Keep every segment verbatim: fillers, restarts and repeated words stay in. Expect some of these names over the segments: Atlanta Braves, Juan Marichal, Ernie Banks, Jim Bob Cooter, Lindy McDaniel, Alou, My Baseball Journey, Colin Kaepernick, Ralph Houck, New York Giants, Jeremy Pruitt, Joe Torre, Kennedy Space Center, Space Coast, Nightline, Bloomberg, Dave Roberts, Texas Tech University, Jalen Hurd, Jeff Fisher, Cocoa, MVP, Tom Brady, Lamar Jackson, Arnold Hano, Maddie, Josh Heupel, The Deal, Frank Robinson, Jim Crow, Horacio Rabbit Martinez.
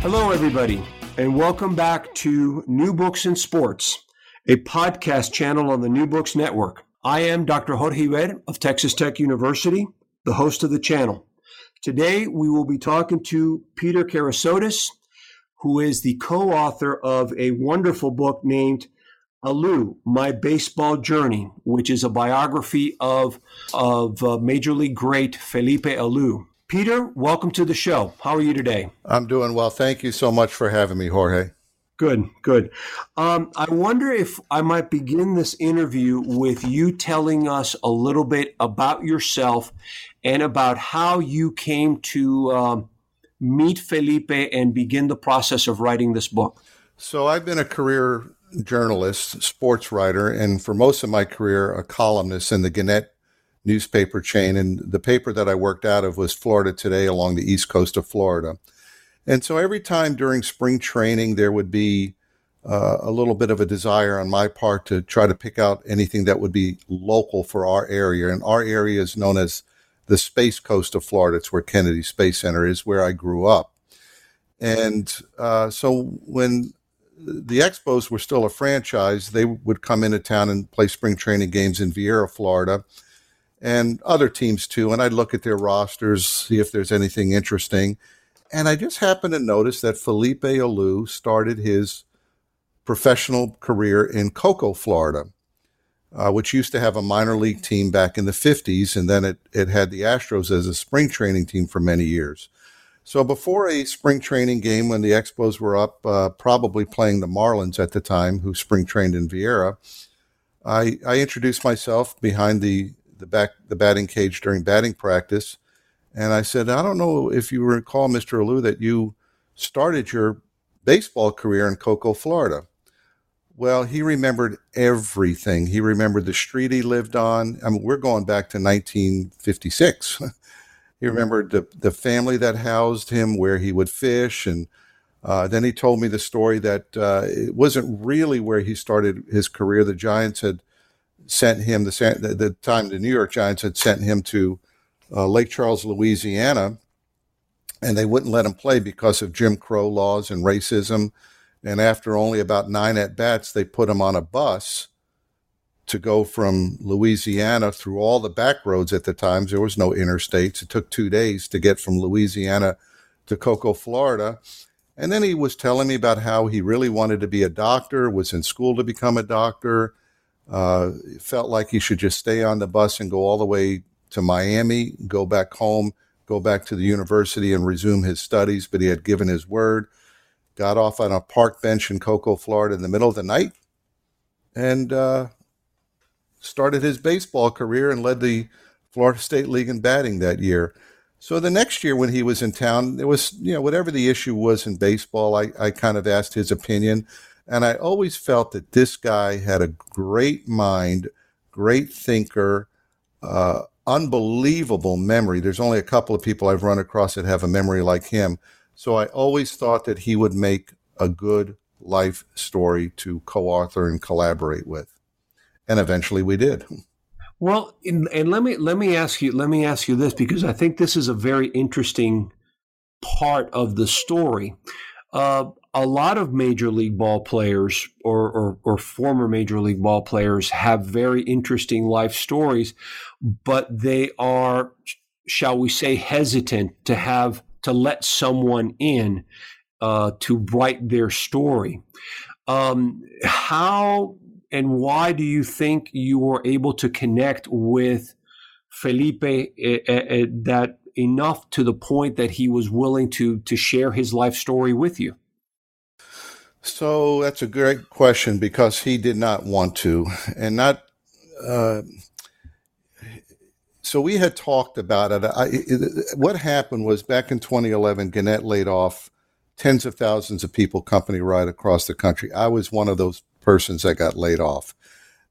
Hello, everybody, and welcome back to New Books in Sports, a podcast channel on the New Books Network. I am Doctor Jorge Ver of Texas Tech University, the host of the channel. Today, we will be talking to Peter Karasotis, who is the co-author of a wonderful book named Alou, My Baseball Journey, which is a biography of, of uh, Major League great Felipe Alou. Peter, welcome to the show. How are you today? I'm doing well. Thank you so much for having me, Jorge. Good, good. Um, I wonder if I might begin this interview with you telling us a little bit about yourself and about how you came to um, meet Felipe and begin the process of writing this book. So I've been a career journalist, sports writer, and for most of my career, a columnist in the Gannett newspaper chain, and the paper that I worked out of was Florida Today along the east coast of Florida. And so every time during spring training, there would be uh, a little bit of a desire on my part to try to pick out anything that would be local for our area. And our area is known as the Space Coast of Florida. It's where Kennedy Space Center is, where I grew up. And uh, so when the Expos were still a franchise, they would come into town and play spring training games in Viera, Florida, and other teams too. And I'd look at their rosters, see if there's anything interesting. And I just happened to notice that Felipe Alou started his professional career in Cocoa, Florida, uh, which used to have a minor league team back in the fifties. And then it, it had the Astros as a spring training team for many years. So before a spring training game, when the Expos were up, uh, probably playing the Marlins at the time, who spring trained in Viera, I, I introduced myself behind the the back, the batting cage during batting practice. And I said, I don't know if you recall, Mister Alou, that you started your baseball career in Cocoa, Florida. Well, he remembered everything. He remembered the street he lived on. I mean, we're going back to nineteen fifty-six. He remembered the, the family that housed him, where he would fish. And uh, then he told me the story that uh, it wasn't really where he started his career. The Giants had sent him the, the time the New York Giants had sent him to uh, Lake Charles, Louisiana, and they wouldn't let him play because of Jim Crow laws and racism. And after only about nine at-bats, they put him on a bus to go from Louisiana through all the back roads at the time. There was no interstates. It took two days to get from Louisiana to Cocoa, Florida. And then he was telling me about how he really wanted to be a doctor, was in school to become a doctor, Uh, felt like he should just stay on the bus and go all the way to Miami, go back home, go back to the university and resume his studies. But he had given his word, got off on a park bench in Cocoa, Florida in the middle of the night, and uh, started his baseball career and led the Florida State League in batting that year. So the next year when he was in town, there was, you know, whatever the issue was in baseball, I, I kind of asked his opinion. And I always felt that this guy had a great mind, great thinker, uh, unbelievable memory. There's only a couple of people I've run across that have a memory like him. So I always thought that he would make a good life story to co-author and collaborate with. And eventually we did. Well, and, and let me let me ask you let me ask you this, because I think this is a very interesting part of the story. Uh, a lot of major league ball players or, or or former major league ball players have very interesting life stories, but they are, shall we say, hesitant to have to let someone in uh, to write their story. Um, how? And why do you think you were able to connect with Felipe that enough to the point that he was willing to to share his life story with you? So that's a great question, because he did not want to, and not. Uh, so we had talked about it. I, it. What happened was, back in twenty eleven, Gannett laid off tens of thousands of people, company right across the country. I was one of those persons that got laid off.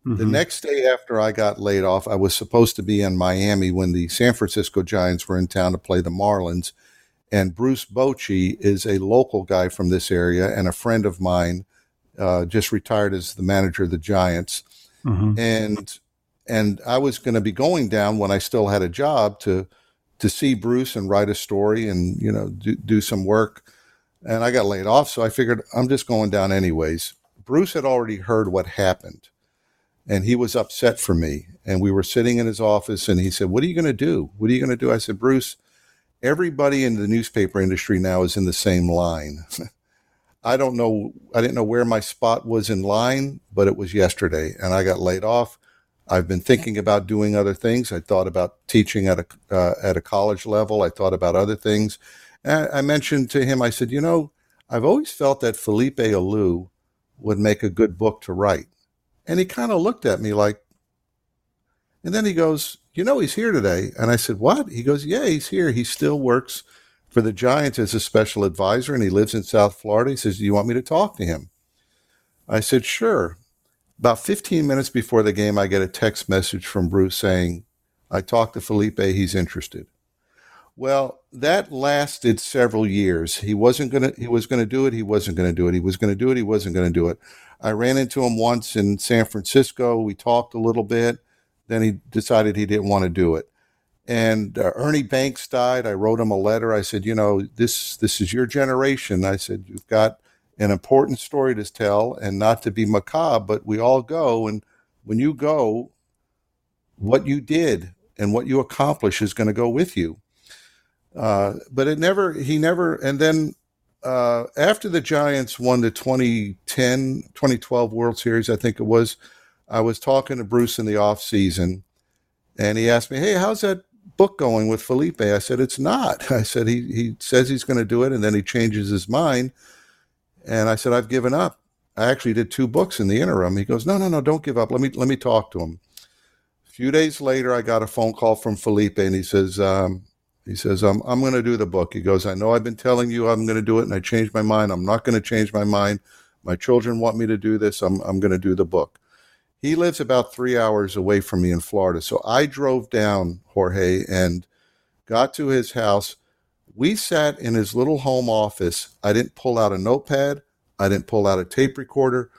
Mm-hmm. The next day after I got laid off, I was supposed to be in Miami when the San Francisco Giants were in town to play the Marlins. And Bruce Bochy is a local guy from this area and a friend of mine, uh, just retired as the manager of the Giants. Mm-hmm. And and I was going to be going down when I still had a job to to see Bruce and write a story and, you know, do, do some work. And I got laid off, so I figured I'm just going down anyways. Bruce had already heard what happened, and he was upset for me. And we were sitting in his office, and he said, what are you going to do? What are you going to do? I said, Bruce, everybody in the newspaper industry now is in the same line. I don't know. I didn't know where my spot was in line, but it was yesterday, and I got laid off. I've been thinking about doing other things. I thought about teaching at a, uh, at a college level. I thought about other things. And I mentioned to him, I said, you know, I've always felt that Felipe Alou would make a good book to write. And he kind of looked at me like, and then he goes, you know, he's here today. And I said, what? He goes, yeah, he's here. He still works for the Giants as a special advisor, and he lives in South Florida. He says, do you want me to talk to him? I said, sure. About fifteen minutes before the game, I get a text message from Bruce saying, I talked to Felipe, he's interested. Well, that lasted several years. He wasn't going to, he was going to do it. He wasn't going to do it. He was going to do it. He wasn't going to do it. I ran into him once in San Francisco. We talked a little bit. Then he decided he didn't want to do it. And uh, Ernie Banks died. I wrote him a letter. I said, you know, this, this is your generation. I said, you've got an important story to tell, and not to be macabre, but we all go. And when you go, what you did and what you accomplish is going to go with you. Uh, but it never, he never, and then uh, after the Giants won the twenty ten, twenty twelve World Series, I think it was, I was talking to Bruce in the off season, and he asked me, hey, how's that book going with Felipe? I said, it's not. I said, he, he says he's going to do it, and then he changes his mind. And I said, I've given up. I actually did two books in the interim. He goes, no, no, no, don't give up. Let me, let me talk to him. A few days later, I got a phone call from Felipe, and he says, um, He says, I'm, I'm going to do the book. He goes, I know I've been telling you I'm going to do it, and I changed my mind. I'm not going to change my mind. My children want me to do this. I'm, I'm going to do the book. He lives about three hours away from me in Florida. So I drove down, Jorge, and got to his house. We sat in his little home office. I didn't pull out a notepad. I didn't pull out a tape recorder.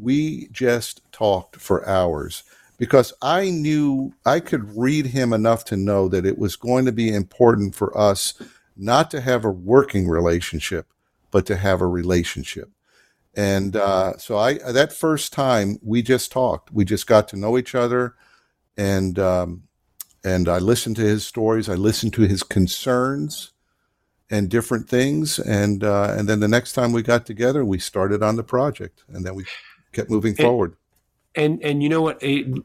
We just talked for hours, because I knew I could read him enough to know that it was going to be important for us not to have a working relationship, but to have a relationship. And uh, so I, that first time we just talked, we just got to know each other, and um, and I listened to his stories. I listened to his concerns and different things. And, uh, and then the next time we got together, we started on the project, and then we kept moving it- forward. And and you know what?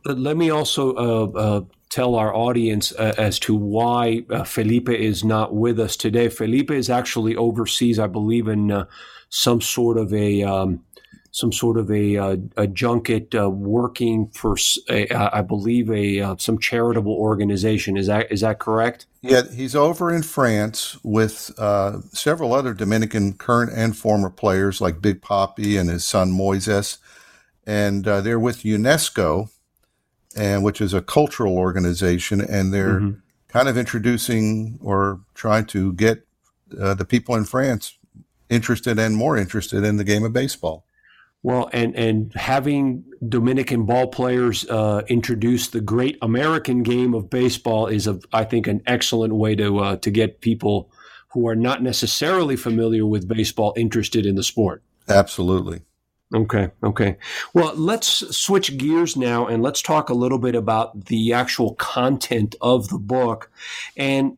Let me also uh, uh, tell our audience uh, as to why uh, Felipe is not with us today. Felipe is actually overseas, I believe, in uh, some sort of a um, some sort of a uh, a junket uh, working for, uh, I believe, a uh, some charitable organization. Is that is that correct? Yeah, he's over in France with uh, several other Dominican current and former players like Big Papi and his son Moises. And uh, they're with UNESCO, and which is a cultural organization, and they're mm-hmm. kind of introducing or trying to get uh, the people in France interested and more interested in the game of baseball. Well, and and having Dominican ball players uh, introduce the great American game of baseball is, a, I think, an excellent way to uh, to get people who are not necessarily familiar with baseball interested in the sport. Absolutely. Okay. Okay. Well, let's switch gears now and let's talk a little bit about the actual content of the book. And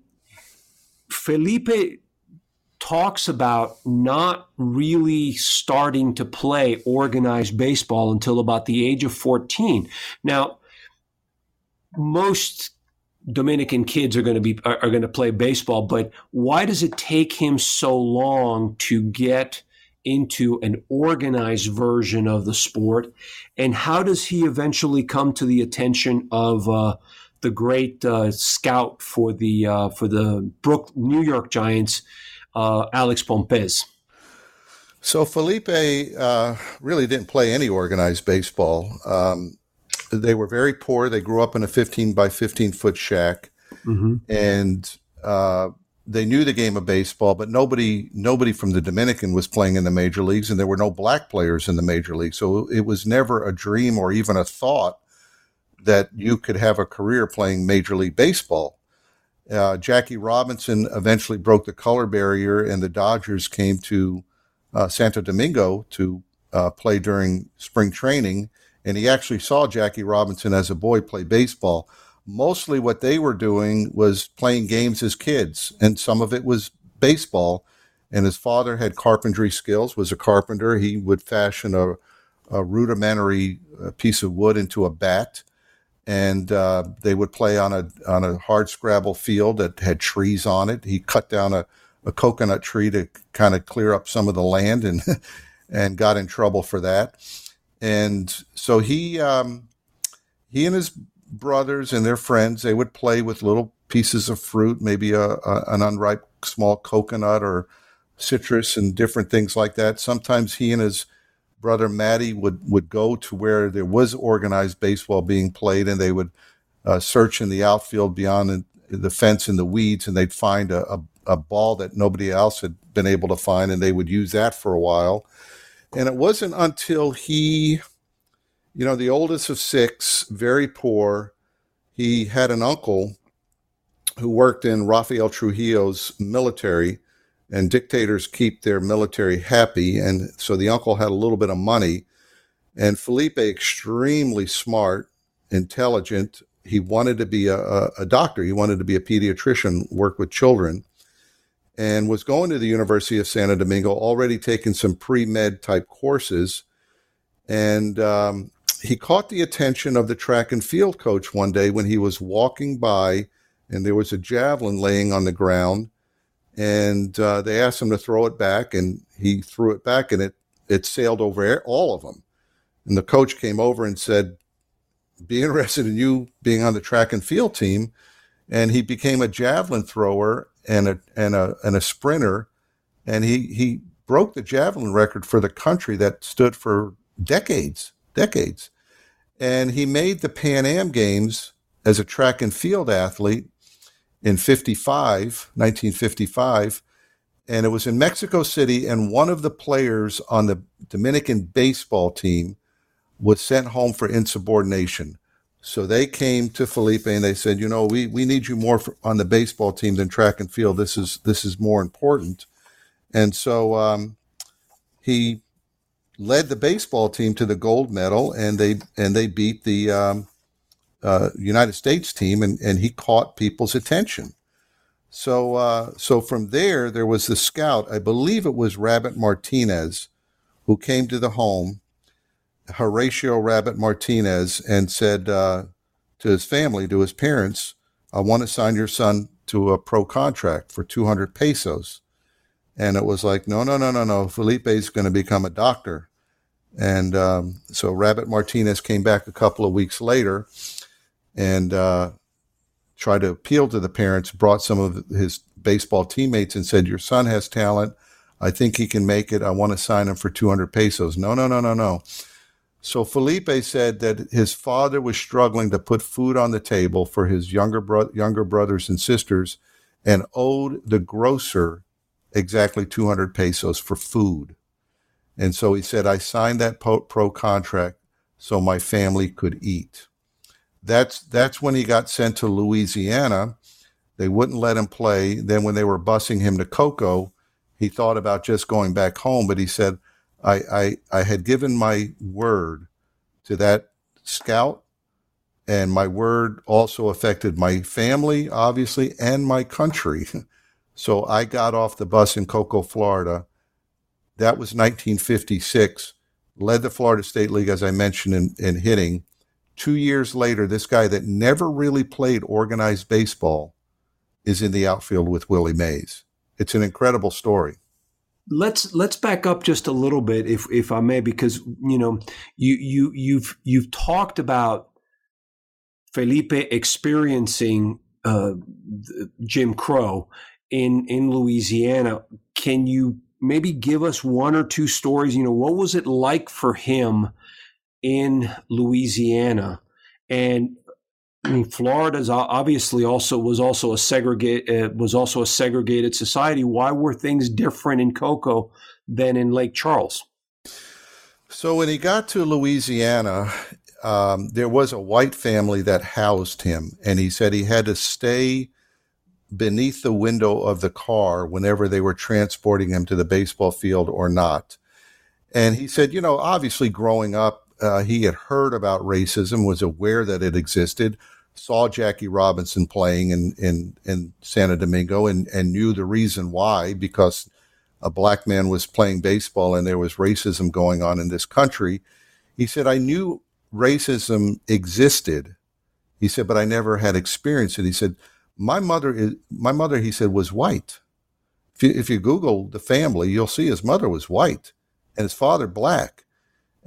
Felipe talks about not really starting to play organized baseball until about the age of fourteen. Now, most Dominican kids are going to be are, are going to play baseball, but why does it take him so long to get into an organized version of the sport, and how does he eventually come to the attention of uh, the great uh, scout for the uh, for the Brook, New York Giants, uh, Alex Pompez? So Felipe uh, really didn't play any organized baseball. Um, they were very poor. They grew up in a fifteen by fifteen foot shack, mm-hmm. and uh, they knew the game of baseball, but nobody nobody from the Dominican was playing in the major leagues, and there were no black players in the major leagues. So it was never a dream or even a thought that you could have a career playing Major League Baseball. Uh, Jackie Robinson eventually broke the color barrier, and the Dodgers came to uh, Santo Domingo to uh, play during spring training, and he actually saw Jackie Robinson as a boy play baseball. Mostly what they were doing was playing games as kids, and some of it was baseball. And his father had carpentry skills, was a carpenter. He would fashion a, a rudimentary piece of wood into a bat, and uh, they would play on a on a hardscrabble field that had trees on it. He cut down a, a coconut tree to kind of clear up some of the land, and and got in trouble for that. And so he um, he and his brothers and their friends, they would play with little pieces of fruit, maybe a, a an unripe small coconut or citrus and different things like that. Sometimes he and his brother Maddie would would go to where there was organized baseball being played, and they would uh, search in the outfield beyond in, in the fence in the weeds, and they'd find a, a, a ball that nobody else had been able to find, and they would use that for a while. And it wasn't until he... You know, the oldest of six, very poor. He had an uncle who worked in Rafael Trujillo's military, and dictators keep their military happy. And so the uncle had a little bit of money. And Felipe, extremely smart, intelligent, he wanted to be a, a, a doctor. He wanted to be a pediatrician, work with children, and was going to the University of Santo Domingo, already taking some pre-med type courses. And um, he caught the attention of the track and field coach one day when he was walking by, and there was a javelin laying on the ground, and uh, they asked him to throw it back, and he threw it back, and it, it sailed over all of them. And the coach came over and said, "Be interested in you being on the track and field team." And he became a javelin thrower and a and a and a sprinter, and he he broke the javelin record for the country that stood for decades, decades. And he made the Pan Am Games as a track and field athlete in nineteen fifty-five. And it was in Mexico City. And one of the players on the Dominican baseball team was sent home for insubordination. So they came to Felipe and they said, you know, we, we need you more for, on the baseball team than track and field. This is, this is more important. And so um, he led the baseball team to the gold medal, and they and they beat the um, uh, United States team, and, and he caught people's attention. So uh, so from there, there was the scout, I believe it was Rabbit Martinez, who came to the home, Horacio Rabbit Martinez, and said uh, to his family, to his parents, "I want to sign your son to a pro contract for two hundred pesos. And it was like, no, no, no, no, no. Felipe's going to become a doctor. And um, so Rabbit Martinez came back a couple of weeks later and uh, tried to appeal to the parents, brought some of his baseball teammates and said, your son has talent. I think he can make it. I want to sign him for two hundred pesos. No, no, no, no, no. So Felipe said that his father was struggling to put food on the table for his younger bro- younger brothers and sisters and owed the grocer exactly two hundred pesos for food. And so he said, I signed that po- pro contract so my family could eat. That's that's when he got sent to Louisiana. They wouldn't let him play. Then when they were busing him to Cocoa, he thought about just going back home, but he said, I, I, I had given my word to that scout, and my word also affected my family, obviously, and my country. So I got off the bus in Cocoa, Florida. That was nineteen fifty-six, led the Florida State League, as I mentioned, in, in hitting. Two years later, this guy that never really played organized baseball is in the outfield with Willie Mays. It's an incredible story. Let's let's back up just a little bit, if if I may, because you know you you you've you've talked about Felipe experiencing uh, Jim Crow in in Louisiana. Can you maybe give us one or two stories? You know, what was it like for him in Louisiana? And I mean, Florida's obviously also was also a segregate uh, was also a segregated society. Why were things different in Cocoa than in Lake Charles? So when he got to Louisiana, um, there was a white family that housed him, and he said he had to stay beneath the window of the car whenever they were transporting him to the baseball field or not. And he said, you know, obviously growing up, uh, he had heard about racism, was aware that it existed, saw Jackie Robinson playing in, in, in Santo Domingo and, and knew the reason why, because a black man was playing baseball and there was racism going on in this country. He said, I knew racism existed. He said, but I never had experienced it. He said, my mother, is, my mother, he said, was white. If you, if you Google the family, you'll see his mother was white and his father black.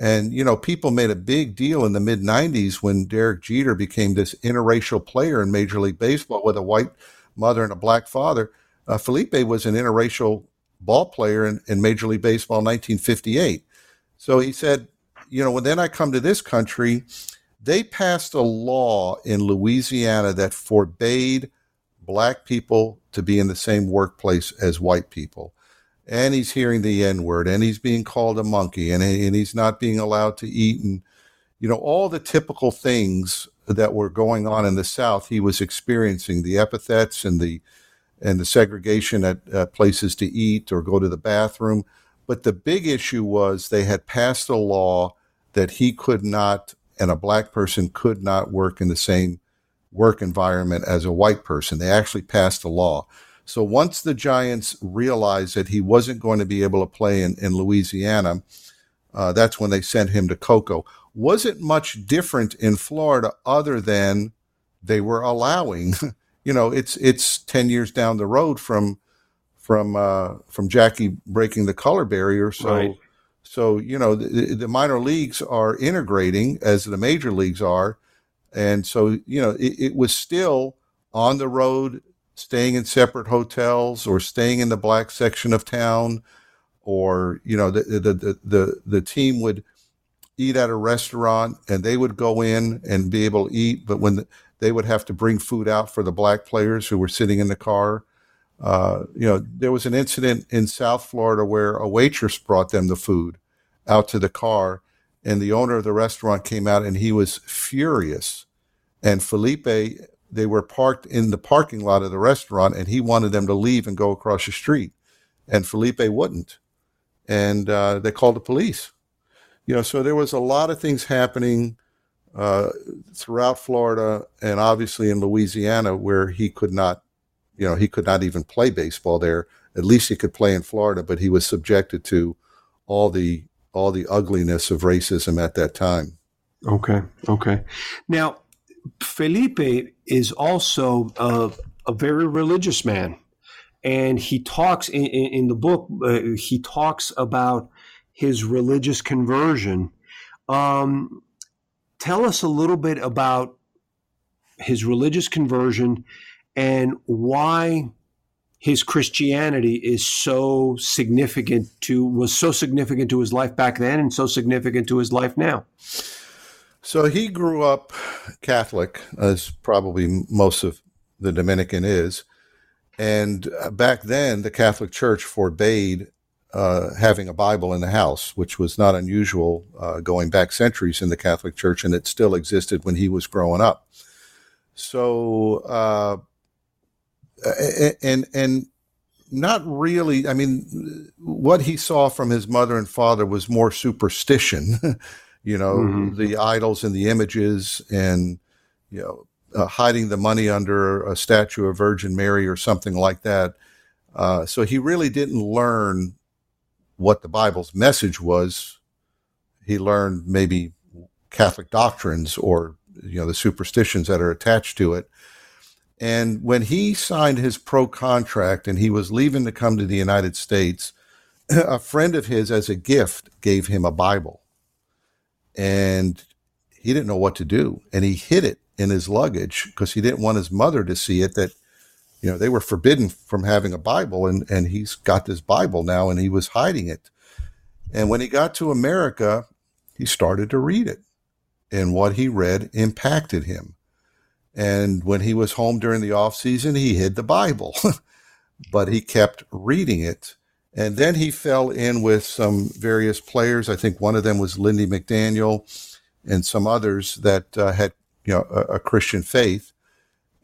And, you know, people made a big deal in the mid nineties when Derek Jeter became this interracial player in Major League Baseball with a white mother and a black father. Uh, Felipe was an interracial ball player in, in Major League Baseball in nineteen fifty-eight. So he said, you know, when then I come to this country, they passed a law in Louisiana that forbade black people to be in the same workplace as white people. And he's hearing the N-word, and he's being called a monkey, and, and he's not being allowed to eat, and, you know, all the typical things that were going on in the South, he was experiencing the epithets and the and the segregation at uh, places to eat or go to the bathroom. But the big issue was they had passed a law that he could not, and a black person could not work in the same work environment as a white person. They actually passed a law. So once the Giants realized that he wasn't going to be able to play in, in Louisiana, uh, that's when they sent him to Cocoa. Wasn't much different in Florida other than they were allowing, you know, it's it's ten years down the road from from uh, from Jackie breaking the color barrier. So, right. so you know, the, the minor leagues are integrating as the major leagues are. And so, you know, it, it was still on the road, staying in separate hotels or staying in the black section of town, or, you know, the, the, the, the, the team would eat at a restaurant and they would go in and be able to eat. But when the, they would have to bring food out for the black players who were sitting in the car, uh, you know, there was an incident in South Florida where a waitress brought them the food out to the car, and the owner of the restaurant came out and he was furious. And Felipe, they were parked in the parking lot of the restaurant, and he wanted them to leave and go across the street. And Felipe wouldn't. And uh, they called the police. You know, so there was a lot of things happening uh, throughout Florida and obviously in Louisiana where he could not, you know, he could not even play baseball there. At least he could play in Florida, but he was subjected to all the, all the ugliness of racism at that time. Okay. Okay. Now, Felipe is also a, a very religious man, and he talks in, in, in the book, uh, he talks about his religious conversion. Um, tell us a little bit about his religious conversion and why his Christianity is so significant to, was so significant to his life back then and so significant to his life now. So he grew up Catholic, as probably most of the Dominican is. And back then, the Catholic Church forbade uh, having a Bible in the house, which was not unusual uh, going back centuries in the Catholic Church, and it still existed when he was growing up. So, uh, and and not really, I mean, what he saw from his mother and father was more superstition, you know, mm-hmm. the idols and the images and, you know, Uh, hiding the money under a statue of Virgin Mary or something like that. Uh, so he really didn't learn what the Bible's message was. He learned maybe Catholic doctrines or, you know, the superstitions that are attached to it. And when he signed his pro contract and he was leaving to come to the United States, a friend of his as a gift gave him a Bible. And he didn't know what to do. And he hid it in his luggage because he didn't want his mother to see it, that, you know, they were forbidden from having a Bible, and, and he's got this Bible now and he was hiding it. And when he got to America, he started to read it, and what he read impacted him. And when he was home during the off season, he hid the Bible, but he kept reading it. And then he fell in with some various players. I think one of them was Lindy McDaniel and some others that uh, had, you know, a, a Christian faith,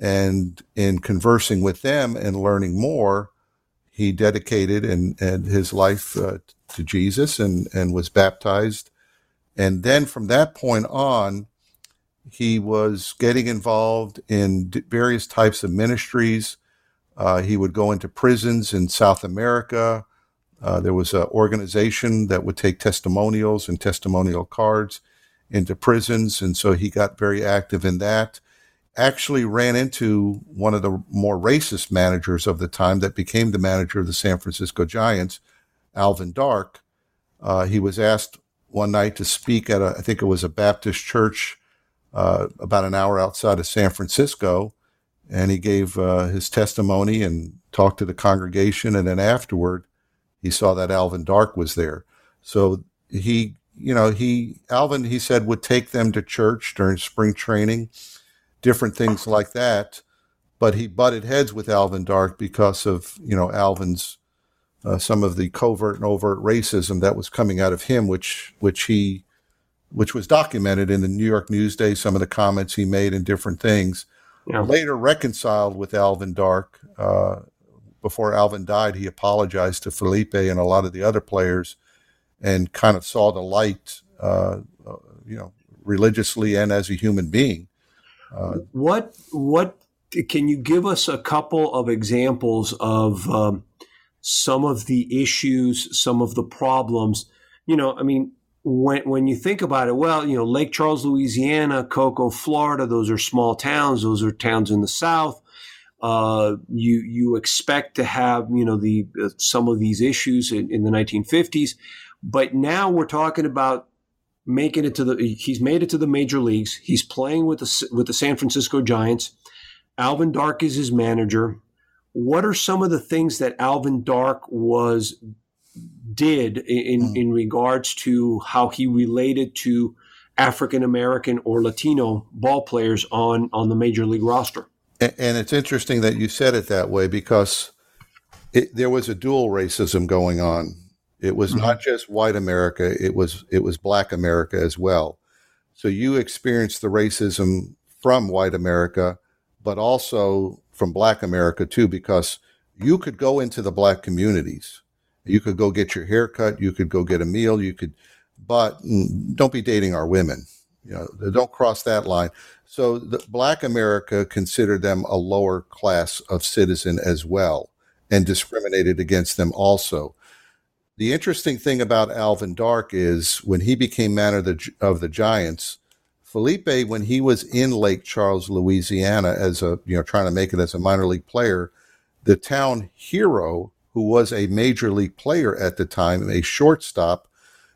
and in conversing with them and learning more, he dedicated and, and his life uh, to Jesus and, and was baptized. And then from that point on, he was getting involved in d- various types of ministries. Uh, he would go into prisons in South America. Uh, there was an organization that would take testimonials and testimonial cards into prisons, and so he got very active in that. Actually ran into one of the more racist managers of the time that became the manager of the San Francisco Giants, Alvin Dark. Uh, he was asked one night to speak at a, I think it was a Baptist church uh, about an hour outside of San Francisco, and he gave uh, his testimony and talked to the congregation, and then afterward he saw that Alvin Dark was there. So he You know, he, Alvin, he said, would take them to church during spring training, different things like that. But he butted heads with Alvin Dark because of, you know, Alvin's, uh, some of the covert and overt racism that was coming out of him, which, which he, which was documented in the New York Newsday, some of the comments he made and different things. Yeah. Later reconciled with Alvin Dark. Uh, before Alvin died, he apologized to Felipe and a lot of the other players, and kind of saw the light, uh, you know, religiously and as a human being. Uh, what what can you give us a couple of examples of um, some of the issues, some of the problems? You know, I mean, when when you think about it, well, you know, Lake Charles, Louisiana, Cocoa, Florida, those are small towns. Those are towns in the South. Uh, you you expect to have, you know, the uh, some of these issues in, in the nineteen fifties. But now we're talking about making it to the – he's made it to the major leagues. He's playing with the, with the San Francisco Giants. Alvin Dark is his manager. What are some of the things that Alvin Dark was did in, in regards to how he related to African-American or Latino ballplayers on, on the major league roster? And, and it's interesting that you said it that way, because it, there was a dual racism going on. It was not just white America, it was it was black America as well. So you experienced the racism from white America, but also from black America too, because you could go into the black communities. You could go get your hair cut, you could go get a meal, you could, but don't be dating our women. You know, don't cross that line. So the black America considered them a lower class of citizen as well, and discriminated against them also. The interesting thing about Alvin Dark is when he became manager of the Giants, Felipe, when he was in Lake Charles, Louisiana, as a, you know, trying to make it as a minor league player, the town hero, who was a major league player at the time, a shortstop,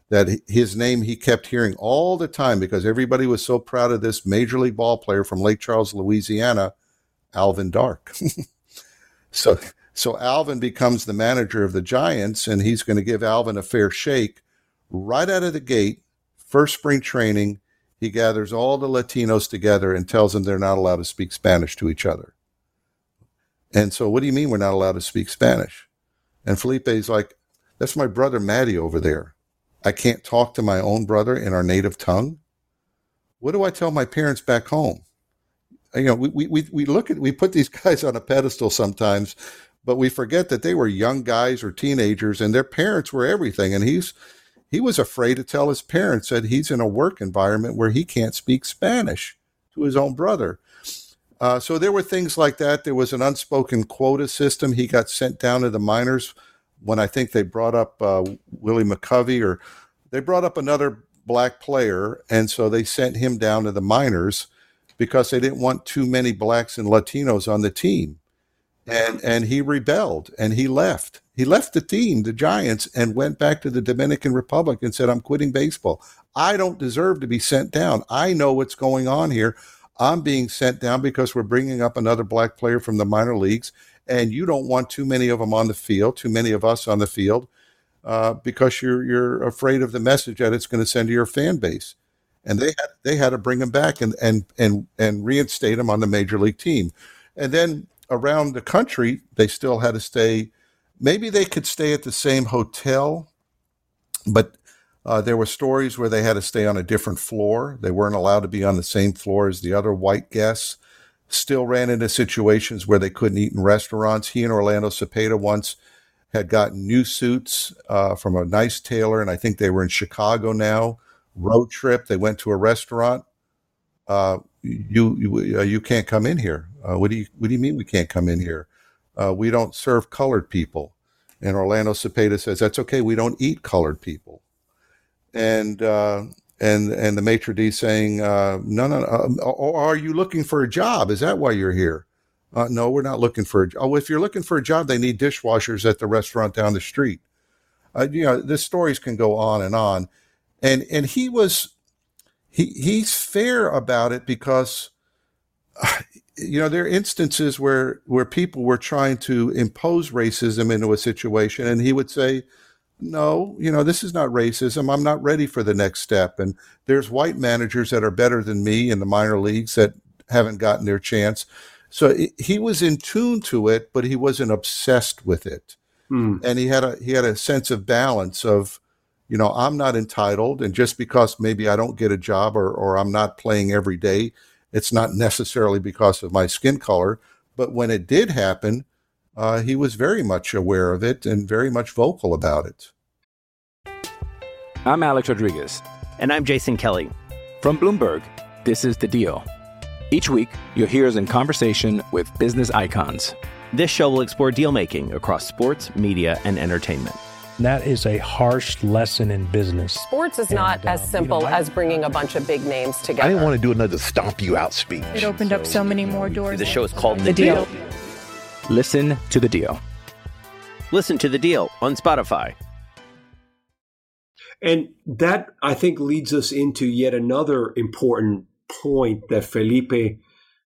that his name he kept hearing all the time because everybody was so proud of this major league ball player from Lake Charles, Louisiana, Alvin Dark. So So Alvin becomes the manager of the Giants, and he's going to give Alvin a fair shake. Right out of the gate, first spring training, he gathers all the Latinos together and tells them they're not allowed to speak Spanish to each other. And so, what do you mean we're not allowed to speak Spanish? And Felipe's like, that's my brother Maddie over there. I can't talk to my own brother in our native tongue. What do I tell my parents back home? You know, we we we look at, we put these guys on a pedestal sometimes, but we forget that they were young guys or teenagers and their parents were everything. And he's, he was afraid to tell his parents that he's in a work environment where he can't speak Spanish to his own brother. Uh, so there were things like that. There was an unspoken quota system. He got sent down to the minors when I think they brought up uh, Willie McCovey, or they brought up another black player, and so they sent him down to the minors because they didn't want too many blacks and Latinos on the team. And and he rebelled, and he left. He left the team, the Giants, and went back to the Dominican Republic and said, I'm quitting baseball. I don't deserve to be sent down. I know what's going on here. I'm being sent down because we're bringing up another black player from the minor leagues, and you don't want too many of them on the field, too many of us on the field, uh, because you're you're afraid of the message that it's going to send to your fan base. And they had, they had to bring him back and, and, and, and reinstate him on the major league team. And then around the country, they still had to stay. Maybe they could stay at the same hotel, but uh, there were stories where they had to stay on a different floor. They weren't allowed to be on the same floor as the other white guests. Still ran into situations where they couldn't eat in restaurants. He and Orlando Cepeda once had gotten new suits uh, from a nice tailor, and I think they were in Chicago now. Road trip, they went to a restaurant. Uh, you you, uh, you can't come in here. Uh, what do you what do you mean we can't come in here? Uh, we don't serve colored people. And Orlando Cepeda says, that's okay, we don't eat colored people. And uh, and and the maitre d' saying, uh, no, no, no. Uh, are you looking for a job? Is that why you're here? Uh, no, we're not looking for a job. Oh, if you're looking for a job, they need dishwashers at the restaurant down the street. Uh, you know, the stories can go on and on. And and he was, he he's fair about it because, you know, there are instances where where people were trying to impose racism into a situation, and he would say, no, you know, this is not racism. I'm not ready for the next step. And there's white managers that are better than me in the minor leagues that haven't gotten their chance. So it, he was in tune to it, but he wasn't obsessed with it. Mm. And he had a he had a sense of balance of, you know, I'm not entitled, and just because maybe I don't get a job or, or I'm not playing every day, it's not necessarily because of my skin color. But when it did happen, uh, he was very much aware of it and very much vocal about it. I'm Alex Rodriguez. And I'm Jason Kelly. From Bloomberg, this is The Deal. Each week, you'll hear us in conversation with business icons. This show will explore deal-making across sports, media, and entertainment. That is a harsh lesson in business. Sports is and, not as uh, simple you know, I, as bringing a bunch of big names together. I didn't want to do another stomp you out speech. It opened so, up so many more doors. The show is called The, the deal. deal. Listen to The Deal. Listen to The Deal on Spotify. And that, I think, leads us into yet another important point that Felipe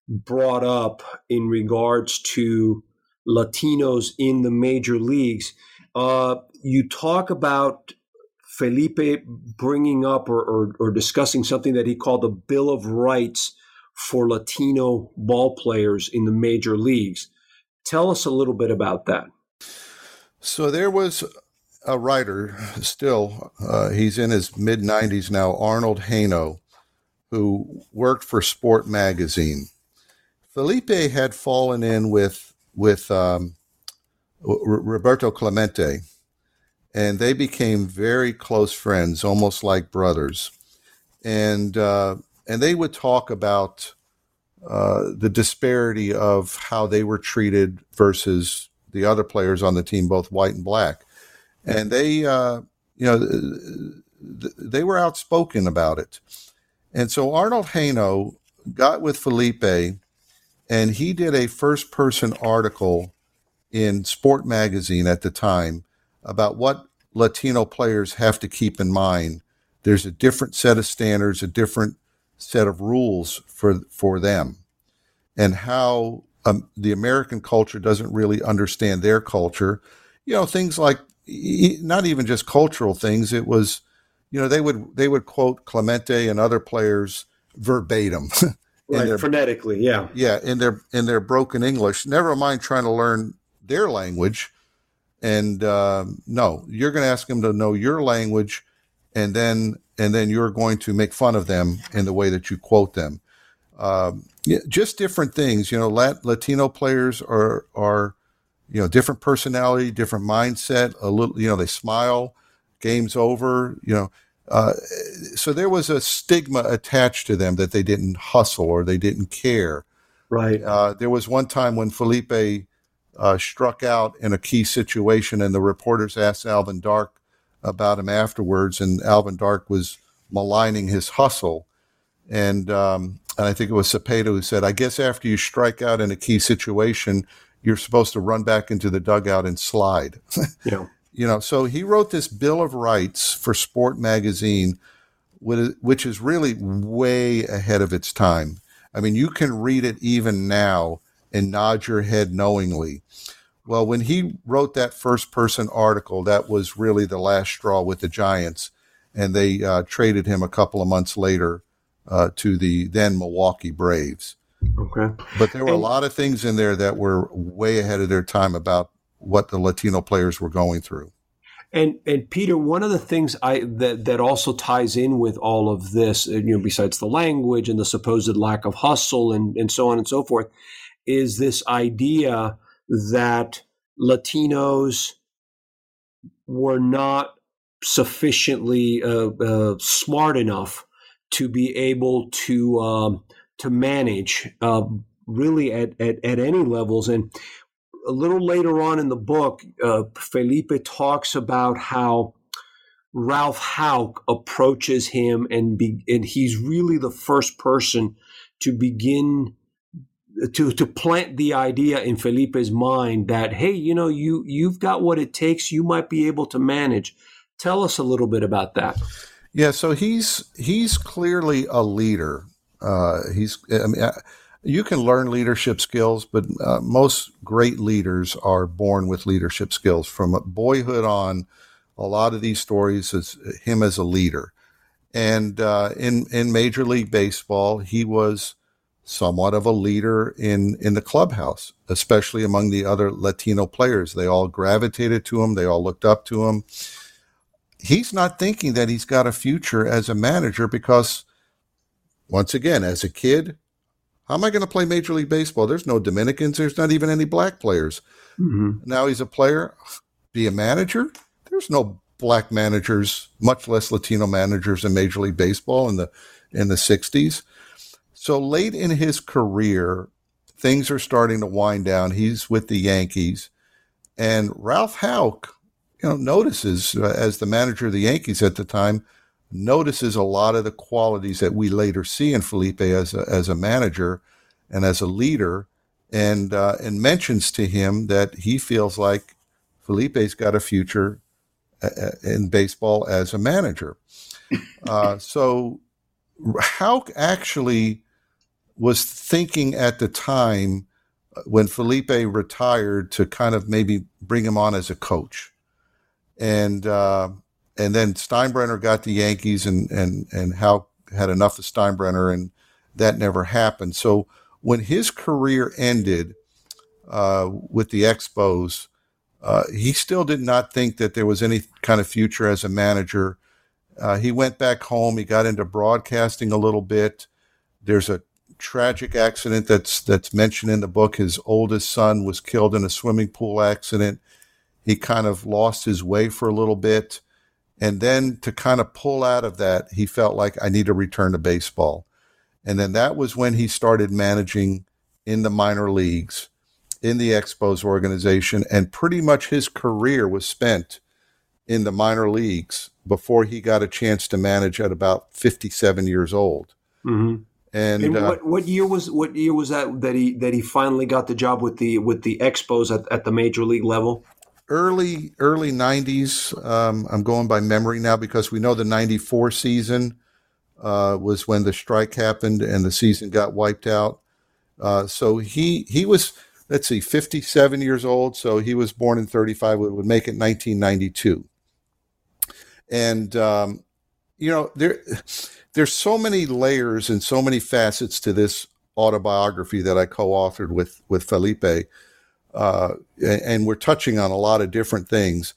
brought up in regards to Latinos in the major leagues. Uh, you talk about Felipe bringing up or, or, or discussing something that he called the Bill of Rights for Latino ballplayers in the major leagues. Tell us a little bit about that. So there was a writer still, uh, he's in his mid-nineties now, Arnold Hano, who worked for Sport Magazine. Felipe had fallen in with with um, Roberto Clemente, and they became very close friends, almost like brothers. And uh, and they would talk about uh, the disparity of how they were treated versus the other players on the team, both white and black. And they, uh, you know, th- they were outspoken about it. And so Arnold Hano got with Felipe, and he did a first-person article in Sport Magazine at the time about what Latino players have to keep in mind. There's a different set of standards, a different set of rules for for them, and how um, the American culture doesn't really understand their culture. You know, things like, not even just cultural things. It was, you know, they would they would quote Clemente and other players verbatim, right? Their, phonetically, yeah, yeah, in their in their broken English. Never mind trying to learn their language. And um, no, you're going to ask them to know your language, and then and then you're going to make fun of them in the way that you quote them. Um, yeah, just different things, you know. Lat- Latino players are are, you know, different personality, different mindset. A little, you know, they smile. Game's over, you know. Uh, so there was a stigma attached to them that they didn't hustle or they didn't care. Right. Uh, there was one time when Felipe Uh, struck out in a key situation, and the reporters asked Alvin Dark about him afterwards, and Alvin Dark was maligning his hustle. And, um, and I think it was Cepeda who said, I guess after you strike out in a key situation, you're supposed to run back into the dugout and slide. Yeah. You know, so he wrote this Bill of Rights for Sport Magazine, which is really way ahead of its time. I mean, you can read it even now and nod your head knowingly. Well, when he wrote that first-person article, that was really the last straw with the Giants, and they uh, traded him a couple of months later uh, to the then Milwaukee Braves. Okay. But there were and, a lot of things in there that were way ahead of their time about what the Latino players were going through. And and Peter, one of the things I that, that also ties in with all of this, you know, besides the language and the supposed lack of hustle and, and so on and so forth, is this idea that Latinos were not sufficiently uh, uh, smart enough to be able to um, to manage uh, really at, at, at any levels. And a little later on in the book, uh, Felipe talks about how Ralph Houck approaches him, and be, and he's really the first person to begin to to plant the idea in Felipe's mind that, hey, you know, you, you've got what it takes, you might be able to manage. Tell us a little bit about that. Yeah, so he's he's clearly a leader. Uh, he's I mean, you can learn leadership skills, but uh, most great leaders are born with leadership skills. From boyhood on, a lot of these stories is him as a leader. And uh, in, in Major League Baseball, he was somewhat of a leader in, in the clubhouse, especially among the other Latino players. They all gravitated to him. They all looked up to him. He's not thinking that he's got a future as a manager because, once again, as a kid, how am I going to play Major League Baseball? There's no Dominicans. There's not even any black players. Mm-hmm. Now he's a player. Be a manager? There's no black managers, much less Latino managers in Major League Baseball in the in the sixties. So late in his career, things are starting to wind down. He's with the Yankees, and Ralph Houck, you know, notices uh, as the manager of the Yankees at the time, notices a lot of the qualities that we later see in Felipe as a, as a manager and as a leader, and uh, and mentions to him that he feels like Felipe's got a future uh, in baseball as a manager. Uh, so Houck actually was thinking at the time when Felipe retired to kind of maybe bring him on as a coach. And uh, and then Steinbrenner got the Yankees, and, and, and Houck had enough of Steinbrenner, and that never happened. So when his career ended uh, with the Expos, uh, he still did not think that there was any kind of future as a manager. Uh, he went back home. He got into broadcasting a little bit. There's a tragic accident that's that's mentioned in the book. His oldest son was killed in a swimming pool accident. He kind of lost his way for a little bit. And then to kind of pull out of that, he felt like, I need to return to baseball. And then that was when he started managing in the minor leagues, in the Expos organization, and pretty much his career was spent in the minor leagues before he got a chance to manage at about fifty-seven years old. Mm-hmm. And, and what, uh, what year was what year was that that he that he finally got the job with the with the Expos at, at the major league level? Early early nineties. Um, I'm going by memory now because we know the ninety-four season uh, was when the strike happened and the season got wiped out. Uh, so he he was, let's see, fifty-seven years old. So he was born in thirty-five. It would make it nineteen ninety-two. And, um, you know, there there's so many layers and so many facets to this autobiography that I co-authored with, with Felipe. Uh, and we're touching on a lot of different things.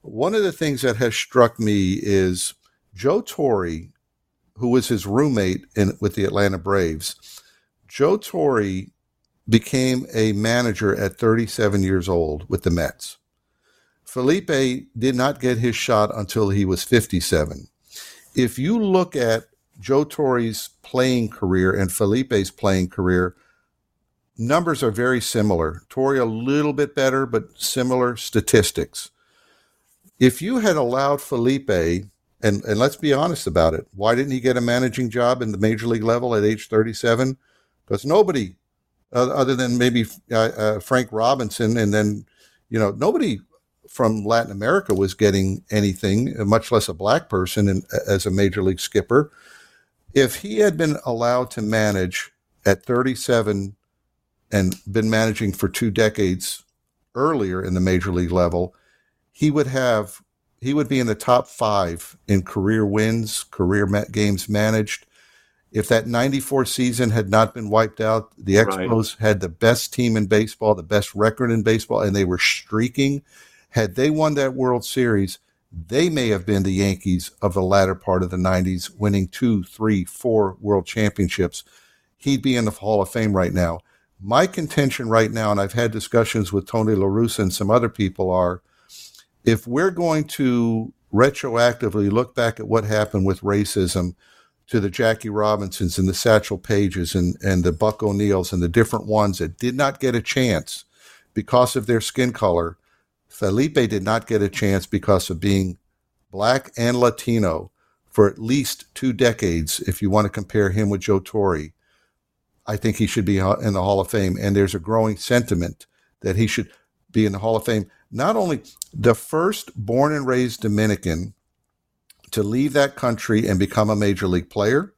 One of the things that has struck me is Joe Torre, who was his roommate in, with the Atlanta Braves. Joe Torre became a manager at thirty-seven years old with the Mets. Felipe did not get his shot until he was fifty-seven. If you look at Joe Torre's playing career and Felipe's playing career, numbers are very similar. Torre a little bit better, but similar statistics. If you had allowed Felipe, and, and let's be honest about it, why didn't he get a managing job in the major league level at age thirty-seven? Because nobody, uh, other than maybe uh, uh, Frank Robinson, and then, you know, nobody from Latin America was getting anything, much less a black person in, as a major league skipper. If he had been allowed to manage at thirty-seven and been managing for two decades earlier in the major league level, he would have, he would be in the top five in career wins, career games managed. If that ninety-four season had not been wiped out, the Expos right. had the best team in baseball, the best record in baseball, and they were streaking. Had they won that World Series, they may have been the Yankees of the latter part of the nineties, winning two, three, four world championships. He'd be in the Hall of Fame right now. My contention right now, and I've had discussions with Tony La Russa and some other people, are, if we're going to retroactively look back at what happened with racism to the Jackie Robinsons and the Satchel Pages and, and the Buck O'Neills and the different ones that did not get a chance because of their skin color, Felipe did not get a chance because of being black and Latino for at least two decades. If you want to compare him with Joe Torre, I think he should be in the Hall of Fame. And there's a growing sentiment that he should be in the Hall of Fame. Not only the first born and raised Dominican to leave that country and become a major league player,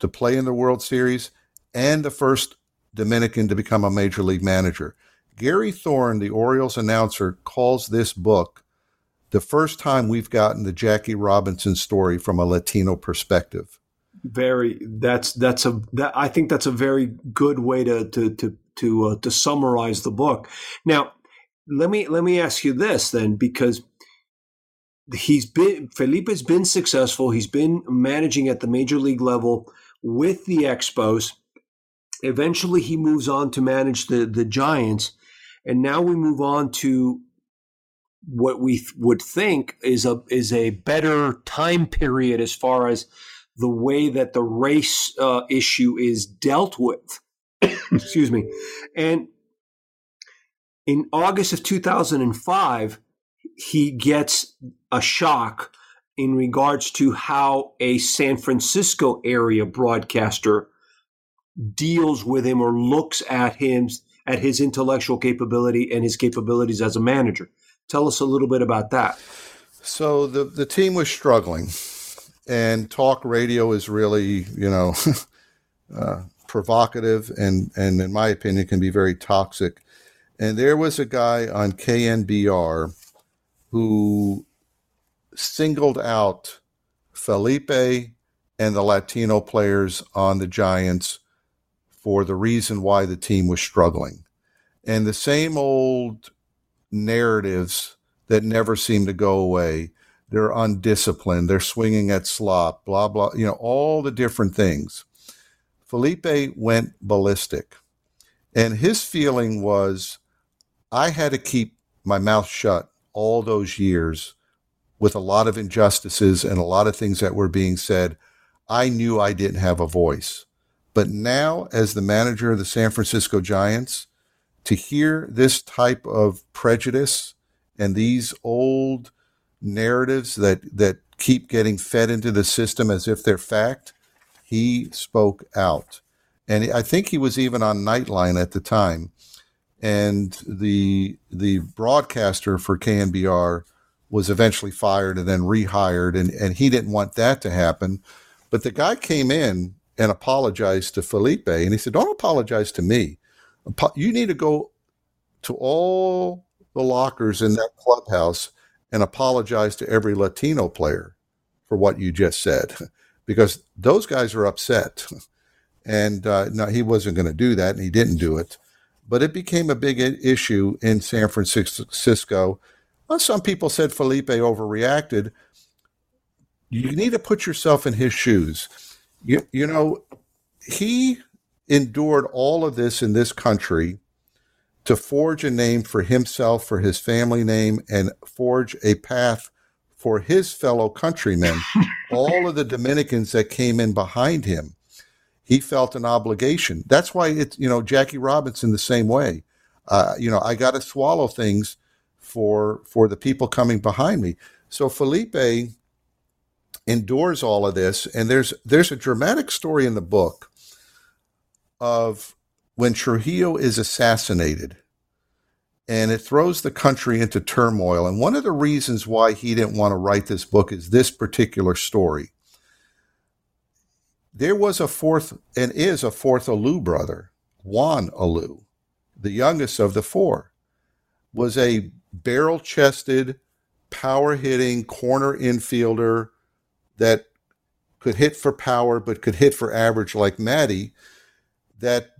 to play in the World Series, and the first Dominican to become a major league manager. Gary Thorne, the Orioles announcer, calls this book the first time we've gotten the Jackie Robinson story from a Latino perspective. Very, that's, that's a, that, I think that's a very good way to, to, to, to, uh, to summarize the book. Now, Let me let me ask you this then, because he's been Felipe's been successful. He's been managing at the major league level with the Expos. Eventually, he moves on to manage the the Giants, and now we move on to what we th- would think is a is a better time period as far as the way that the race uh, issue is dealt with. Excuse me, and. In August of two thousand five, he gets a shock in regards to how a San Francisco area broadcaster deals with him or looks at him, at his intellectual capability and his capabilities as a manager. Tell us a little bit about that. So the, the team was struggling, and talk radio is really, you know, uh, provocative and, and in my opinion can be very toxic. And there was a guy on K N B R who singled out Felipe and the Latino players on the Giants for the reason why the team was struggling. And the same old narratives that never seem to go away. They're undisciplined. They're swinging at slop, blah, blah, you know, all the different things. Felipe went ballistic. And his feeling was, I had to keep my mouth shut all those years with a lot of injustices and a lot of things that were being said. I knew I didn't have a voice. But now, as the manager of the San Francisco Giants, to hear this type of prejudice and these old narratives that, that keep getting fed into the system as if they're fact, he spoke out. And I think he was even on Nightline at the time. And the the broadcaster for K N B R was eventually fired and then rehired, and, and he didn't want that to happen. But the guy came in and apologized to Felipe. And he said, don't apologize to me. You need to go to all the lockers in that clubhouse and apologize to every Latino player for what you just said, because those guys are upset. And uh, no, he wasn't going to do that, and he didn't do it. But it became a big issue in San Francisco. Well, some people said Felipe overreacted. You need to put yourself in his shoes. You, you know, he endured all of this in this country to forge a name for himself, for his family name, and forge a path for his fellow countrymen, all of the Dominicans that came in behind him. He felt an obligation. That's why it's, you know, Jackie Robinson the same way. Uh, you know, I got to swallow things for for the people coming behind me. So Felipe endures all of this, and there's there's a dramatic story in the book of when Trujillo is assassinated, and it throws the country into turmoil. And one of the reasons why he didn't want to write this book is this particular story. There was a fourth, and is a fourth Alou brother, Juan Alou, the youngest of the four, was a barrel-chested, power-hitting corner infielder that could hit for power but could hit for average like Maddie, that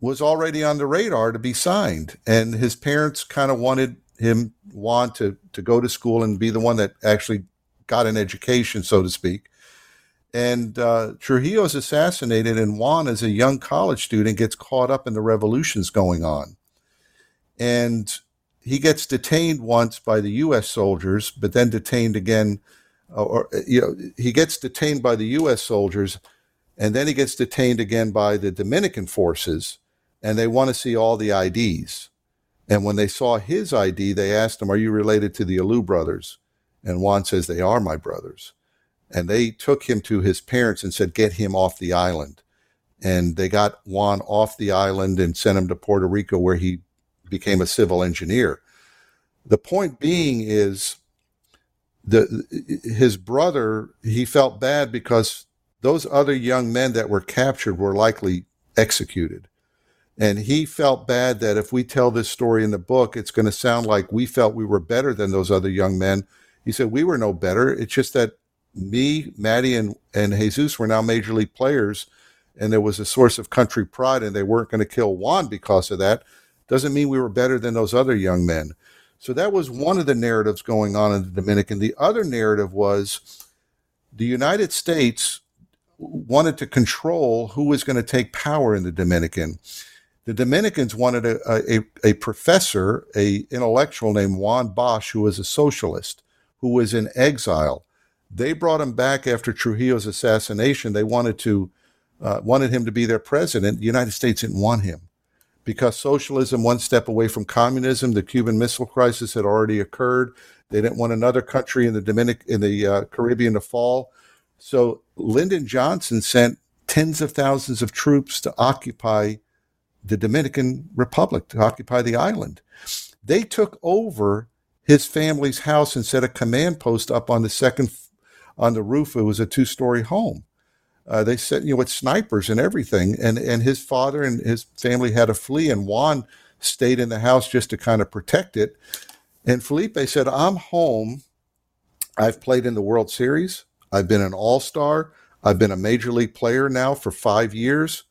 was already on the radar to be signed. And his parents kind of wanted him, Juan, to, to go to school and be the one that actually got an education, so to speak. And uh, Trujillo is assassinated, and Juan, as a young college student, gets caught up in the revolutions going on. And he gets detained once by the U S soldiers, but then detained again, or you know, he gets detained by the U S soldiers, and then he gets detained again by the Dominican forces, and they want to see all the I Ds. And when they saw his I D, they asked him, are you related to the Alou brothers? And Juan says, they are my brothers. And they took him to his parents and said, get him off the island. And they got Juan off the island and sent him to Puerto Rico, where he became a civil engineer. The point being is the his brother, he felt bad because those other young men that were captured were likely executed. And he felt bad that if we tell this story in the book, it's going to sound like we felt we were better than those other young men. He said, we were no better. It's just that me, Maddie, and, and Jesus were now major league players, and there was a source of country pride, and they weren't going to kill Juan because of that. Doesn't mean we were better than those other young men. So that was one of the narratives going on in the Dominican. The other narrative was the United States wanted to control who was going to take power in the Dominican. The Dominicans wanted a, a, a professor, an intellectual named Juan Bosch, who was a socialist, who was in exile. They brought him back after Trujillo's assassination. They wanted to uh, wanted him to be their president. The United States didn't want him because socialism one step away from communism. The Cuban Missile Crisis had already occurred. They didn't want another country in the Dominic in the uh, Caribbean to fall. So Lyndon Johnson sent tens of thousands of troops to occupy the Dominican Republic, to occupy the island. They took over his family's house and set a command post up on the second floor. On the roof, it was a two-story home. Uh, they sent, you know, with snipers and everything. And and his father and his family had to flee, and Juan stayed in the house just to kind of protect it. And Felipe said, I'm home. I've played in the World Series. I've been an all-star. I've been a major league player now for five years.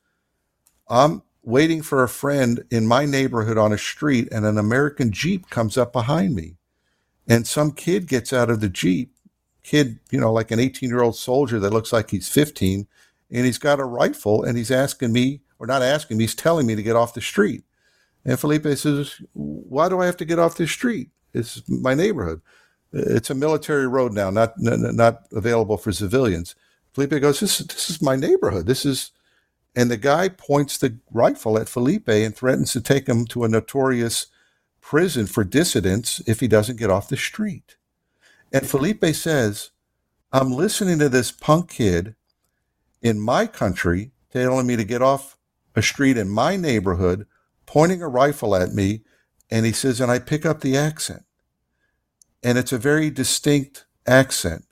I'm waiting for a friend in my neighborhood on a street, and an American Jeep comes up behind me. And some kid gets out of the Jeep, kid, you know, like an eighteen-year-old soldier that looks like he's fifteen, and he's got a rifle, and he's asking me, or not asking me, he's telling me to get off the street. And Felipe says, why do I have to get off this street? It's my neighborhood. It's a military road now, not not available for civilians. Felipe goes, this, this is my neighborhood. This is, and the guy points the rifle at Felipe and threatens to take him to a notorious prison for dissidents if he doesn't get off the street. And Felipe says, I'm listening to this punk kid in my country telling me to get off a street in my neighborhood, pointing a rifle at me, and he says, and I pick up the accent. And it's a very distinct accent.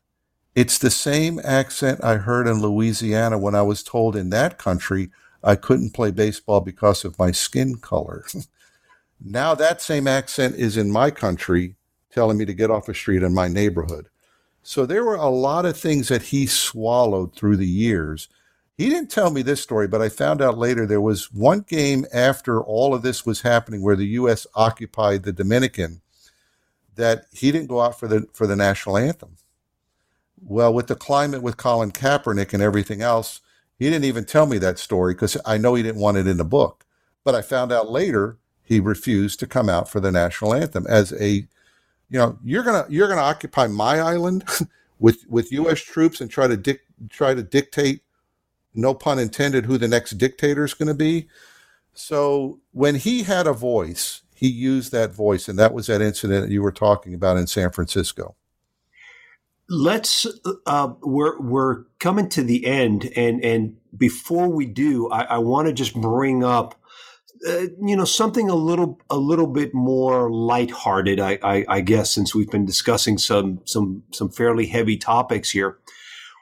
It's the same accent I heard in Louisiana when I was told in that country I couldn't play baseball because of my skin color. Now that same accent is in my country telling me to get off a street in my neighborhood. So there were a lot of things that he swallowed through the years. He didn't tell me this story, but I found out later there was one game after all of this was happening where the U S occupied the Dominican that he didn't go out for the for the national anthem. Well, with the climate with Colin Kaepernick and everything else, he didn't even tell me that story because I know he didn't want it in the book. But I found out later he refused to come out for the national anthem as a, you know, you're gonna you're gonna occupy my island with with U S troops and try to dic- try to dictate. No pun intended, who the next dictator is going to be. So when he had a voice, he used that voice, and that was that incident that you were talking about in San Francisco. Let's uh, we're we're coming to the end, and and before we do, I, I want to just bring up uh, you know something a little a little bit more lighthearted, I, I, I guess, since we've been discussing some some some fairly heavy topics here.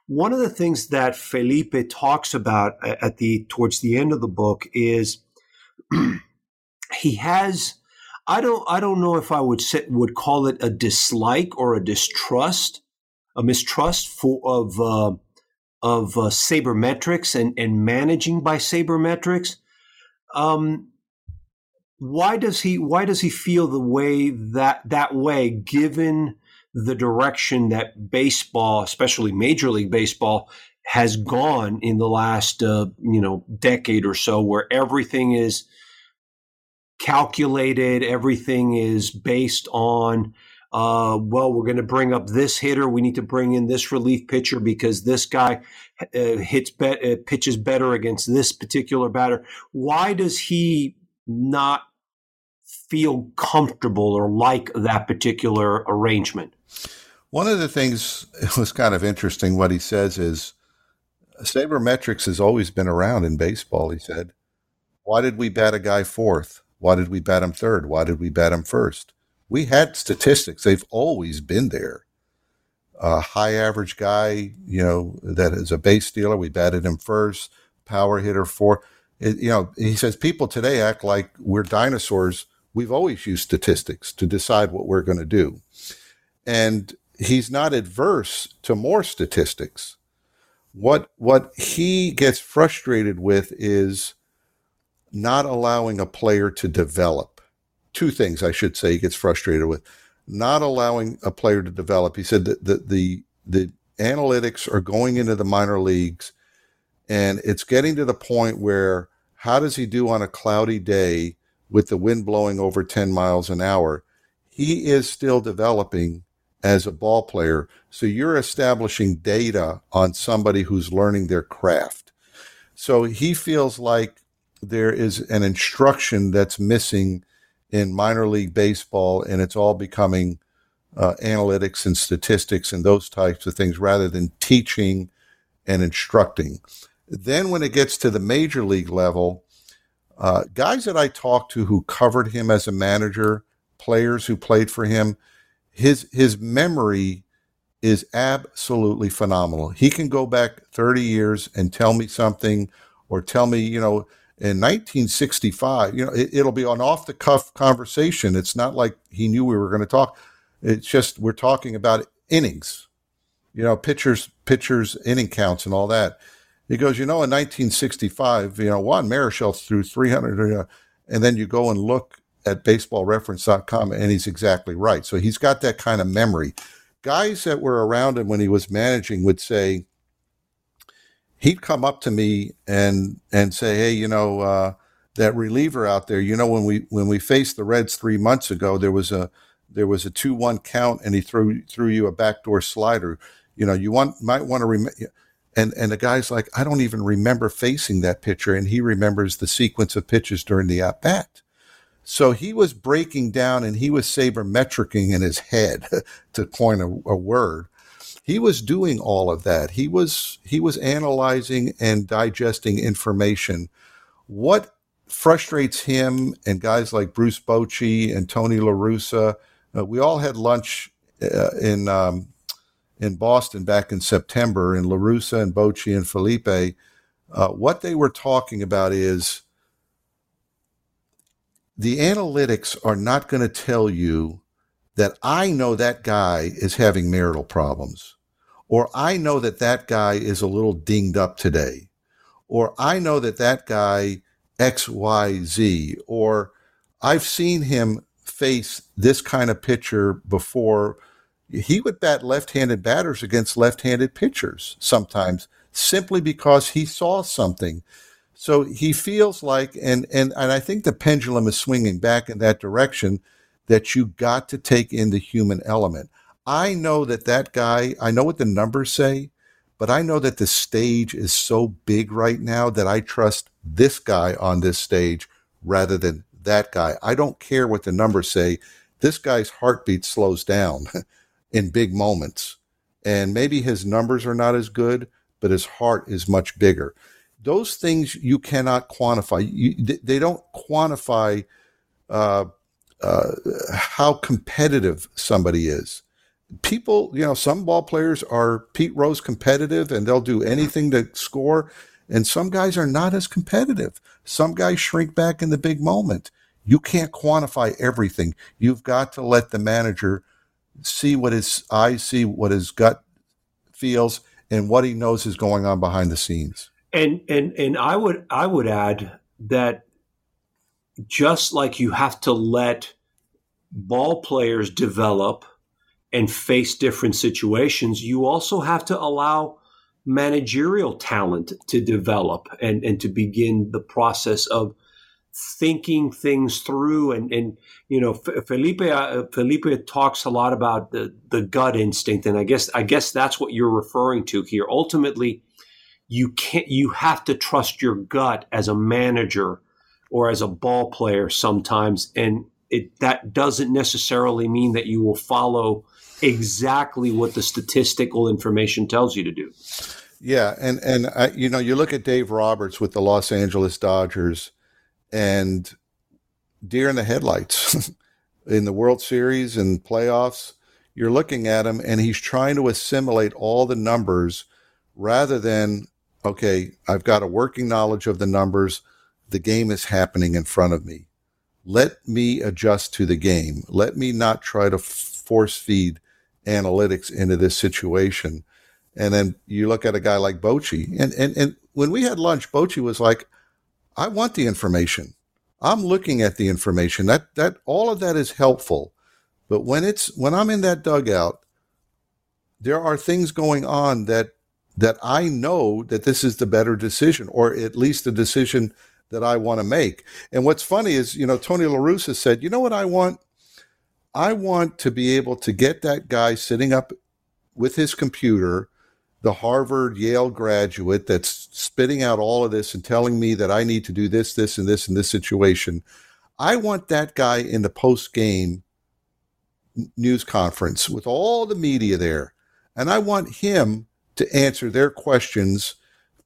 One of the things that Felipe talks about at the towards the end of the book is he has I don't I don't know if I would say, would call it a dislike or a distrust a mistrust for of uh, of uh, Sabermetrics and and managing by Sabermetrics. Um, why does he why does he feel the way that that way given the direction that baseball, especially Major League Baseball, has gone in the last uh, you know decade or so, where everything is calculated, everything is based on, uh, well, we're going to bring up this hitter, we need to bring in this relief pitcher because this guy uh, hits bet uh, pitches better against this particular batter. Why does he not feel comfortable or like that particular arrangement? One of the things that was kind of interesting, what he says is, Sabermetrics has always been around in baseball, he said. Why did we bat a guy fourth? Why did we bat him third? Why did we bat him first? We had statistics. They've always been there. A high average guy, you know, that is a base stealer, we batted him first. Power hitter fourth. It, you know, he says people today act like we're dinosaurs. We've always used statistics to decide what we're going to do. And he's not adverse to more statistics. What what he gets frustrated with is not allowing a player to develop. Two things I should say he gets frustrated with. Not allowing a player to develop. He said that the the, the analytics are going into the minor leagues, and it's getting to the point where how does he do on a cloudy day with the wind blowing over ten miles an hour? He is still developing as a ball player. So you're establishing data on somebody who's learning their craft. So he feels like there is an instruction that's missing in minor league baseball, and it's all becoming uh, analytics and statistics and those types of things rather than teaching and instructing. Then when it gets to the major league level, Uh, guys that I talked to who covered him as a manager, players who played for him, his his memory is absolutely phenomenal. He can go back thirty years and tell me something or tell me, you know, in nineteen sixty-five, you know, it, it'll be an off-the-cuff conversation. It's not like he knew we were going to talk. It's just we're talking about innings, you know, pitchers, pitchers, inning counts and all that. He goes, you know, in nineteen sixty-five, you know, Juan Marichal threw three hundred, you know, and then you go and look at baseball reference dot com, and he's exactly right. So he's got that kind of memory. Guys that were around him when he was managing would say, he'd come up to me and and say, hey, you know, uh, that reliever out there, you know, when we when we faced the Reds three months ago, there was a there was a two one count, and he threw threw you a backdoor slider. You know, you want might want to remember. And and the guy's like, I don't even remember facing that pitcher. And he remembers the sequence of pitches during the at-bat. So he was breaking down and he was sabermetricing in his head, to coin a, a word. He was doing all of that. He was he was analyzing and digesting information. What frustrates him and guys like Bruce Bochy and Tony La Russa, uh, we all had lunch uh, in um, in Boston back in September, and La Russa and Bochy and Felipe, uh, what they were talking about is the analytics are not going to tell you that I know that guy is having marital problems, or I know that that guy is a little dinged up today, or I know that that guy X, Y, Z, or I've seen him face this kind of pitcher before. He would bat left-handed batters against left-handed pitchers sometimes simply because he saw something. So he feels like, and, and, and I think the pendulum is swinging back in that direction, that you got to take in the human element. I know that that guy, I know what the numbers say, but I know that the stage is so big right now that I trust this guy on this stage rather than that guy. I don't care what the numbers say. This guy's heartbeat slows down in big moments. And maybe his numbers are not as good, but his heart is much bigger. Those things you cannot quantify. You, they don't quantify uh, uh, how competitive somebody is. People, you know, some ball players are Pete Rose competitive and they'll do anything to score. And some guys are not as competitive. Some guys shrink back in the big moment. You can't quantify everything. You've got to let the manager see what his eyes see, what his gut feels, and what he knows is going on behind the scenes. And and and I would I would add that just like you have to let ball players develop and face different situations, you also have to allow managerial talent to develop and, and to begin the process of thinking things through. And, and you know, Felipe uh, Felipe talks a lot about the, the gut instinct, and I guess I guess that's what you're referring to here. Ultimately, you can't you have to trust your gut as a manager or as a ball player sometimes, and it that doesn't necessarily mean that you will follow exactly what the statistical information tells you to do. Yeah, and and I, you know, you look at Dave Roberts with the Los Angeles Dodgers, and deer in the headlights in the World Series and playoffs. You're looking at him, and he's trying to assimilate all the numbers rather than, okay, I've got a working knowledge of the numbers. The game is happening in front of me. Let me adjust to the game. Let me not try to force feed analytics into this situation. And then you look at a guy like Bochy, and, and, and when we had lunch, Bochy was like, I want the information. I'm looking at the information. That that all of that is helpful. But when it's when I'm in that dugout, there are things going on that that I know that this is the better decision, or at least the decision that I want to make. And what's funny is, you know, Tony La Russa said, you know what I want? I want to be able to get that guy sitting up with his computer, the Harvard, Yale graduate that's spitting out all of this and telling me that I need to do this, this, and this in this situation. I want that guy in the post-game news conference with all the media there. And I want him to answer their questions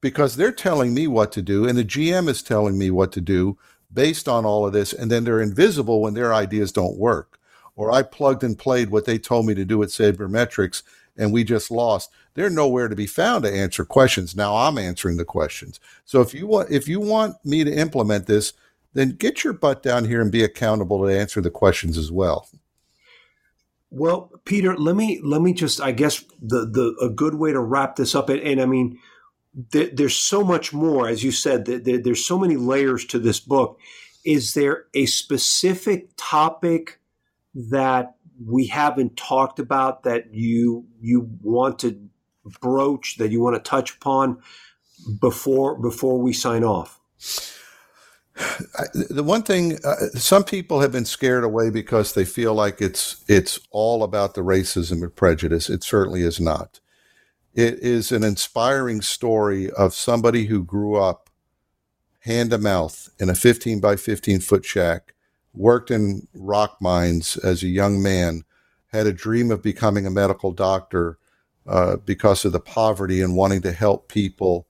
because they're telling me what to do and the G M is telling me what to do based on all of this. And then they're invisible when their ideas don't work. Or I plugged and played what they told me to do at Sabermetrics and we just lost. They're nowhere to be found to answer questions. Now I'm answering the questions. So if you want, if you want me to implement this, then get your butt down here and be accountable to answer the questions as well. Well, Peter, let me let me just, I guess, the the a good way to wrap this up. And, and I mean, there, there's so much more, as you said. There, there's so many layers to this book. Is there a specific topic that we haven't talked about that you you want to broach, that you want to touch upon before before we sign off? I, the one thing, uh, some people have been scared away because they feel like it's it's all about the racism and prejudice. It certainly is not. It is an inspiring story of somebody who grew up hand to mouth in a fifteen by fifteen foot shack, worked in rock mines as a young man, had a dream of becoming a medical doctor uh, because of the poverty and wanting to help people,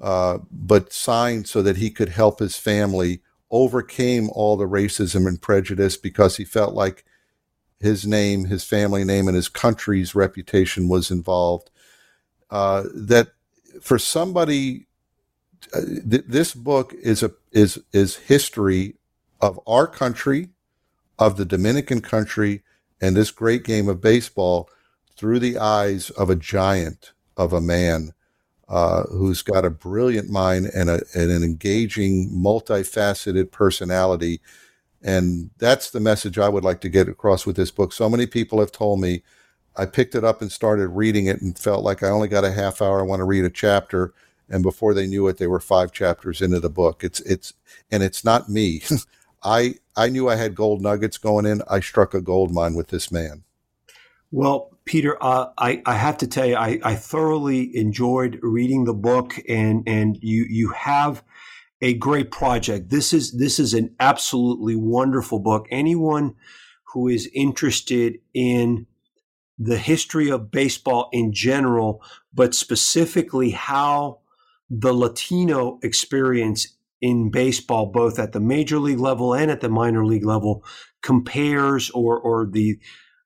uh, but signed so that he could help his family, overcame all the racism and prejudice because he felt like his name, his family name, and his country's reputation was involved. Uh, that for somebody, uh, th- this book is a is is history of our country, of the Dominican country, and this great game of baseball through the eyes of a giant, of a man uh, who's got a brilliant mind and, a, and an engaging, multifaceted personality. And that's the message I would like to get across with this book. So many people have told me, I picked it up and started reading it and felt like I only got a half hour. I want to read a chapter. And before they knew it, they were five chapters into the book. It's it's and it's not me. I I knew I had gold nuggets going in. I struck a gold mine with this man. Well, Peter, uh, I, I have to tell you, I, I thoroughly enjoyed reading the book, and and you you have a great project. This is this is an absolutely wonderful book. Anyone who is interested in the history of baseball in general, but specifically how the Latino experience in baseball, both at the major league level and at the minor league level, compares, or or the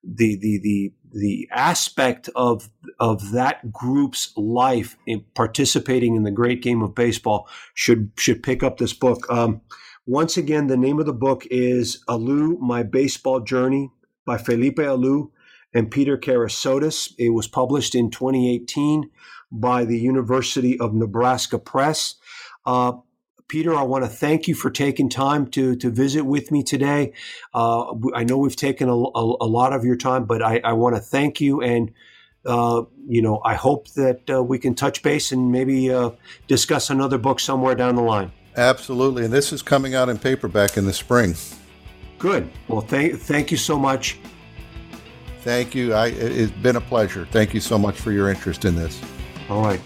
the the the, the aspect of of that group's life in participating in the great game of baseball, should should pick up this book. Um, once again, the name of the book is Alou, My Baseball Journey by Felipe Alou and Peter Karasotis. It was published in twenty eighteen by the University of Nebraska Press. Uh, Peter, I want to thank you for taking time to to visit with me today. Uh, I know we've taken a, a, a lot of your time, but I, I want to thank you. And, uh, you know, I hope that uh, we can touch base and maybe uh, discuss another book somewhere down the line. Absolutely. And this is coming out in paperback in the spring. Good. Well, thank thank you so much. Thank you. I, it's been a pleasure. Thank you so much for your interest in this. All right.